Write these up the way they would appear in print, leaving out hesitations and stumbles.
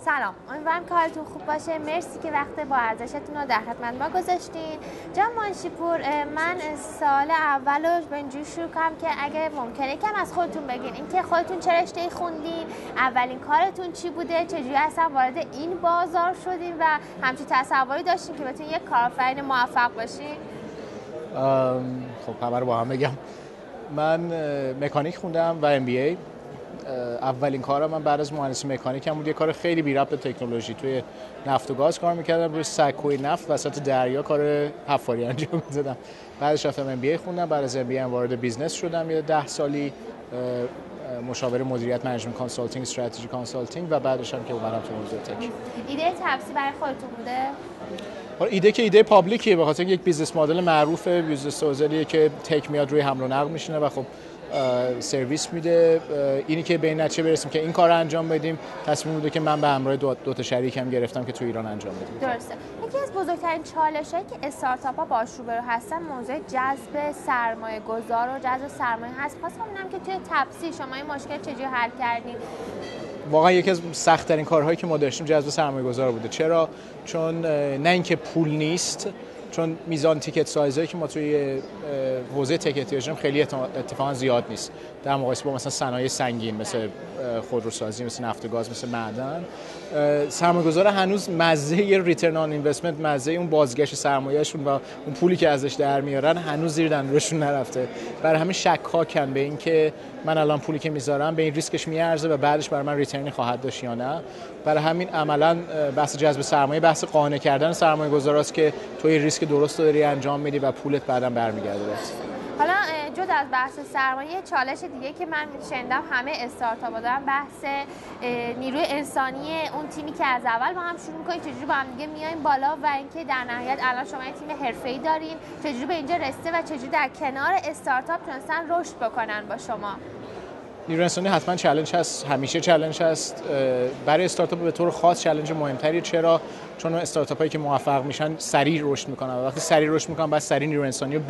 سلام، امیدوارم که حالتون خوب باشه. مرسی که وقت با ارزشتون رو در خدمت ما گذاشتین. جناب منشیپور، من سال اولش به اینجوری شروع کنم که اگه ممکنه کم از خودتون بگین، اینکه خودتون چه رشته‌ای خوندین، اولین کارتون چی بوده، چجوری اصلا وارد این بازار شدین و همچین تصوری داشتین که بتونین یک کارآفرین موفق باشین؟ خب همه رو با هم بگم. من مکانیک خوندم و MBA. اولین کارم من بعد از مهندسی مکانیکم بود، یه کار خیلی بی ربط به تکنولوژی، توی نفت و گاز کار میکردم، روی سکوی نفت وسط دریا کار حفاری انجام میدادم. بعدش رفتم MBA خوندم، بعد از MBA وارد بیزنس شدم، یه 10 سالی مشاور مدیریت، منیجمنت کانسالتینگ، استراتژی کانسالتینگ و بعدش هم که اومدم تو حوزه تک. ایده تپسی برای خودتون بوده؟ ایده که ایده پابلیکیه، به خاطر یک بیزنس مدل معروفه، بیزنس مدلی که تک میاد روی حمل و نقل میشینه و خب سرویس میده. اینی که به این نتیجه برسیم که این کار رو انجام بدیم تصمیم بوده که من به همراه دو تا شریکم گرفتم که تو ایران انجام بدیم. درسته. یکی از بزرگترین چالش‌هایی که استارتاپ‌ها باهاش روبرو هستن موضوع جذب سرمایه‌گذار و جذب سرمایه هست. خواستم ببینم که توی تپسی شما این مشکل چجوری حل کردید؟ واقعا یکی از سخت‌ترین کارهایی که ما داشتیم جذب سرمایه‌گذار بوده. چرا؟ چون نه اینکه پول نیست، چون میزان تیکت سایزایی که ما توی حوزه تک احتیاج خیلی اتفاقا زیاد نیست در مقایسه با مثلا صنایع سنگین مثل خودروسازی، مثل نفت و گاز، مثل معدن. سرمایه‌گذار هنوز مزه ریترن آن اینوستمنت، مزه اون بازگشت سرمایه‌شون و اون پولی که ازش در میارن هنوز زیر دندونشون نرفته. برای همین شکاکن به این که من الان پولی که میذارم به این ریسکش میارزه و بعدش برای من ریترنی خواهد داشت یا نه. برای همین عملاً بحث جذب سرمایه، بحث قانع کردن سرمایه‌گذاراست که توی ریسک درست داری انجام میدی و پولت بعداً برمیگرده. حالا جدا از بحث سرمایه، چالش دیگه که من شنیدم همه استارتاپ‌ها دارن بحث نیروی انسانیه، اون تیمی که از اول با هم شروع می‌کنید چجوری با هم دیگه میایم بالا و اینکه در نهایت الان شما یه تیم حرفه‌ای دارین، چجوری به اینجا رسیده و چجوری در کنار استارتاپ تونستن رشد بکنن با شما. نیروی انسانی حتما چالش هست، همیشه چالش هست. برای استارتاپ به طور خاص چالش مهمتری. چرا؟ چون استارتاپایی که موفق میشن سریع رشد میکنن و وقتی سریع رشد میکنن بعد سریع نیروی انسانی رو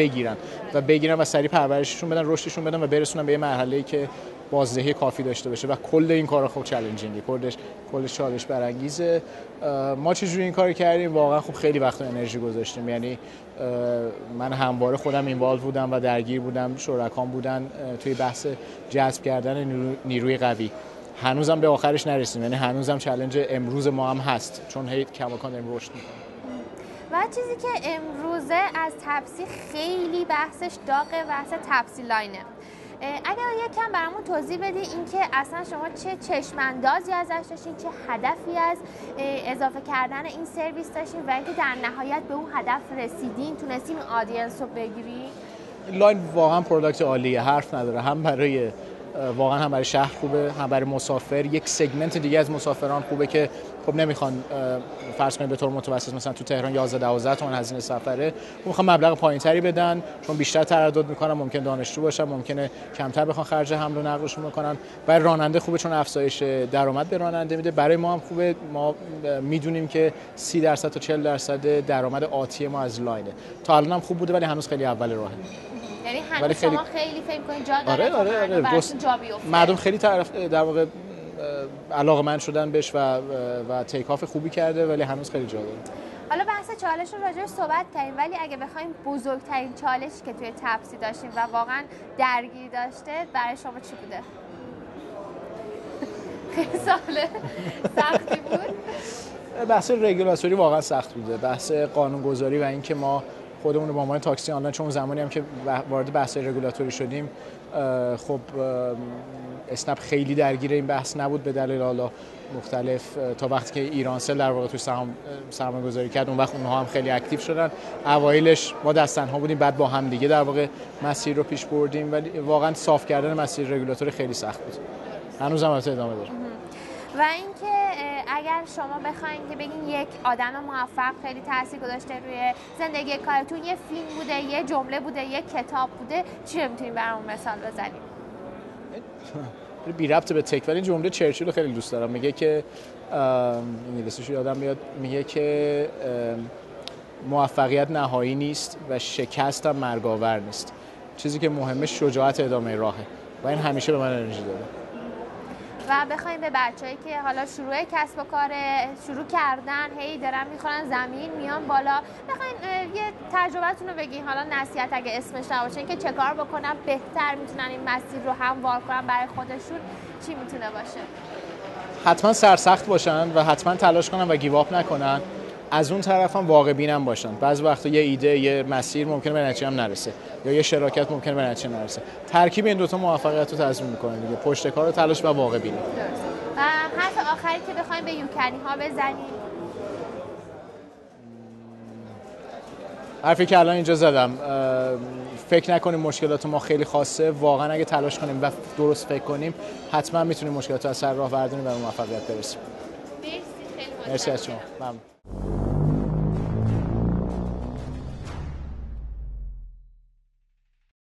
بگیرن و سریع پرورششون بدن، رشدشون بدن و برسونن به یه مرحله‌ای که بازدهی کافی داشته باشه و کل این کارا خب چالنجینگه، کلش چالش برانگیزه. ما چجوری این کارو کردیم؟ واقعا خب خیلی وقت و انرژی گذاشتیم، یعنی من همواره خودم اینوالو بودم و درگیر بودم، شرکام بودن توی بحث جذب کردن نیروی قوی. هنوزم به آخرش نرسیم، یعنی هنوزم چالش امروز ما هم هست، چون هی کماکان امروز رشد می‌کنه. و چیزی که امروزه از تپسی خیلی بحثش داغه، بحث تپسی لاینه. اگر یکم برامون توضیح بدی اینکه اصلا شما چه چشم‌اندازی ازش داشتین، چه هدفی از اضافه کردن این سرویس داشتین و اینکه در نهایت به اون هدف رسیدین، تونستین آدینس رو بگیرین. لاین واقعا پروداکت عالیه، حرف نداره، هم برای شهر خوبه، هم برای مسافر، یک سگمنت دیگه از مسافران خوبه که خب نمیخوان فرض کنید به طور متوسط مثلا تو تهران 11-12 تومن هزینه سفره، میخوان مبلغ پایینتری بدن چون بیشتر تردد میکنن، ممکن دانشجو باشن، ممکنه کمتر بخوان خرج حمل و نقلشون بکنن. برای راننده خوبه چون افزایش درآمد به راننده میده، برای ما هم خوبه، ما میدونیم که 30% تا 40% درآمد آتی ما از لاینه. تا الان هم خوب بوده ولی هنوز خیلی اول راهه. یعنی هنوز شما خیلی فکر می‌کنید جا داره؟ آره، مردم خیلی در واقع علاقه‌مند شدن بهش و تیکاف خوبی کرده ولی هنوز خیلی جا داره. حالا بحث چالش رو راجعش صحبت کردیم ولی اگه بخوایم بزرگترین چالش که توی تپسی داشتیم و واقعا درگیری داشته برای شما چی بوده؟ خیلی ساله سختی بود. بحث رگولاتوری واقعا سخت بوده، بحث قانونگذاری و اینکه ما خودمون رو به عنوان تاکسی آنلاین، چون زمانی هم که وارد بحث رگولاتوری شدیم خب اسنپ خیلی درگیر این بحث نبود به دلیل حالا مختلف، تا وقتی که ایرانسل در واقع توی سرمایه‌گذاری کرد اون وقت اونها هم خیلی اکتیو شدن. اوایلش ما دست تنها بودیم، بعد با هم دیگه در واقع مسیر رو پیش بردیم ولی واقعا صاف کردن مسیر رگولاتوری خیلی سخت بود، هنوز هم ادامه داره. و اینکه اگر شما بخواید که بگین یک آدم موفق خیلی تاثیر گذاشته روی زندگی کارتون، یه فیلم بوده، یه جمله بوده، یه کتاب بوده، چی رو میتونید برامون مثال بزنید؟ بی ربط به تک ولی جمله چرچیل رو خیلی دوست دارم، میگه که انگلیسیش یادم میاد، میگه که موفقیت نهایی نیست و شکست هم مرگاور نیست، چیزی که مهمه شجاعت ادامه راهه. و این همیشه به من انرژی داده. و بخوایم به بچه‌ای که حالا شروع کسب و کار شروع کردن، هی دارن میخورن زمین میان بالا، بخواین یه تجربهتون رو بگین، حالا نصیحت اگه اسمش نباشه، که چه کار بکنن بهتر میتونن این مسیر رو هموار کنن برای خودشون، چی میتونه باشه؟ حتما سرسخت باشن و حتما تلاش کنن و گیواب نکنن. از اون طرف هم واقع بینم باشن. بعضی وقتا یه ایده، یه مسیر ممکنه به نتیجه هم نرسه، یا یه شراکت ممکنه به نتیجه نرسه. ترکیب این دوتا موفقیت رو تضمین میکنه دیگه. پشت کار و تلاش و واقع بینی. درست. و حرف آخری که بخوایم به یوکنی ها بزنیم؟ حرفی که الان اینجا زدم، فکر نکنیم مشکلات ما خیلی خاصه. واقعا اگه تلاش کنیم و درست فکر کنیم، حتما میتونیم مشکلات رو از سر راه برداریم و به موفقیت برسیم. مرسی، خیلی ممنون. مرسی از شما. ممنون.